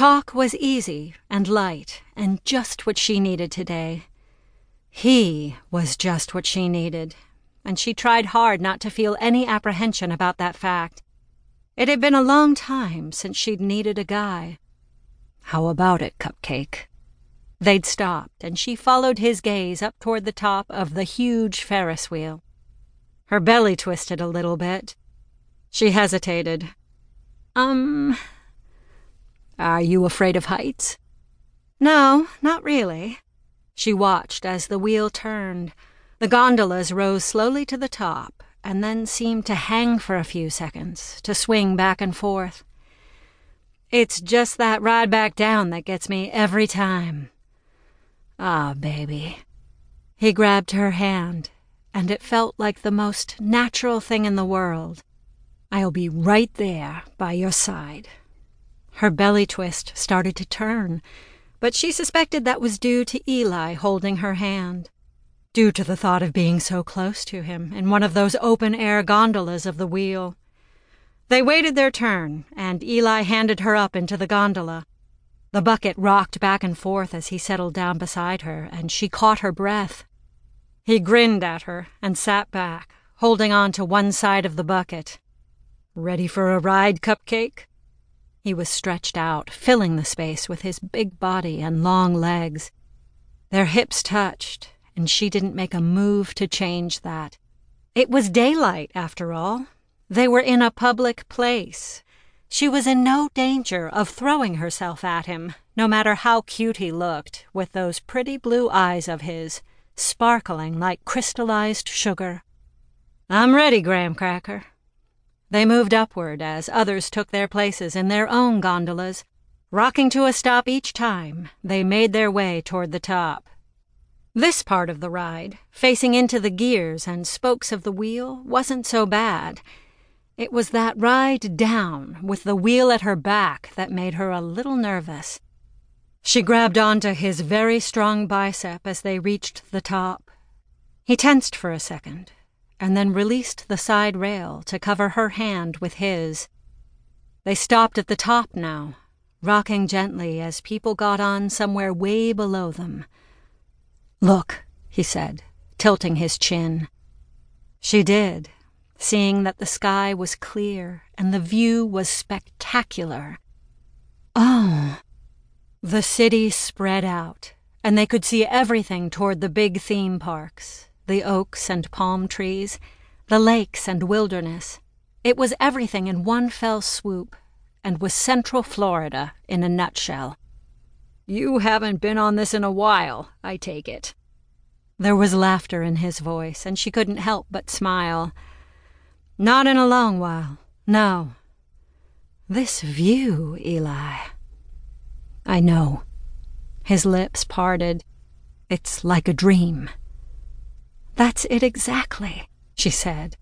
Talk was easy and light and just what she needed today. He was just what she needed, and she tried hard not to feel any apprehension about that fact. It had been a long time since she'd needed a guy. How about it, Cupcake? They'd stopped, and she followed his gaze up toward the top of the huge Ferris wheel. Her belly twisted a little bit. She hesitated. Are you afraid of heights? No, not really. She watched as the wheel turned. The gondolas rose slowly to the top and then seemed to hang for a few seconds, to swing back and forth. It's just that ride back down that gets me every time. Ah, baby. He grabbed her hand, and it felt like the most natural thing in the world. I'll be right there by your side. Her belly twist started to turn, but she suspected that was due to Eli holding her hand, due to the thought of being so close to him in one of those open-air gondolas of the wheel. They waited their turn, and Eli handed her up into the gondola. The bucket rocked back and forth as he settled down beside her, and she caught her breath. He grinned at her and sat back, holding on to one side of the bucket. Ready for a ride, Cupcake? He was stretched out, filling the space with his big body and long legs. Their hips touched, and she didn't make a move to change that. It was daylight, after all. They were in a public place. She was in no danger of throwing herself at him, no matter how cute he looked, with those pretty blue eyes of his, sparkling like crystallized sugar. I'm ready, Graham Cracker. They moved upward as others took their places in their own gondolas. Rocking to a stop each time, they made their way toward the top. This part of the ride, facing into the gears and spokes of the wheel, wasn't so bad. It was that ride down, with the wheel at her back, that made her a little nervous. She grabbed onto his very strong bicep as they reached the top. He tensed for a second, and then released the side rail to cover her hand with his. They stopped at the top now, rocking gently as people got on somewhere way below them. Look, he said, tilting his chin. She did, seeing that the sky was clear and the view was spectacular. Oh! The city spread out, and they could see everything toward the big theme parks, the oaks and palm trees, the lakes and wilderness. It was everything in one fell swoop, and was Central Florida in a nutshell. You haven't been on this in a while, I take it. There was laughter in his voice, and she couldn't help but smile. Not in a long while, no. This view, Eli. I know. His lips parted. It's like a dream. That's it exactly, she said.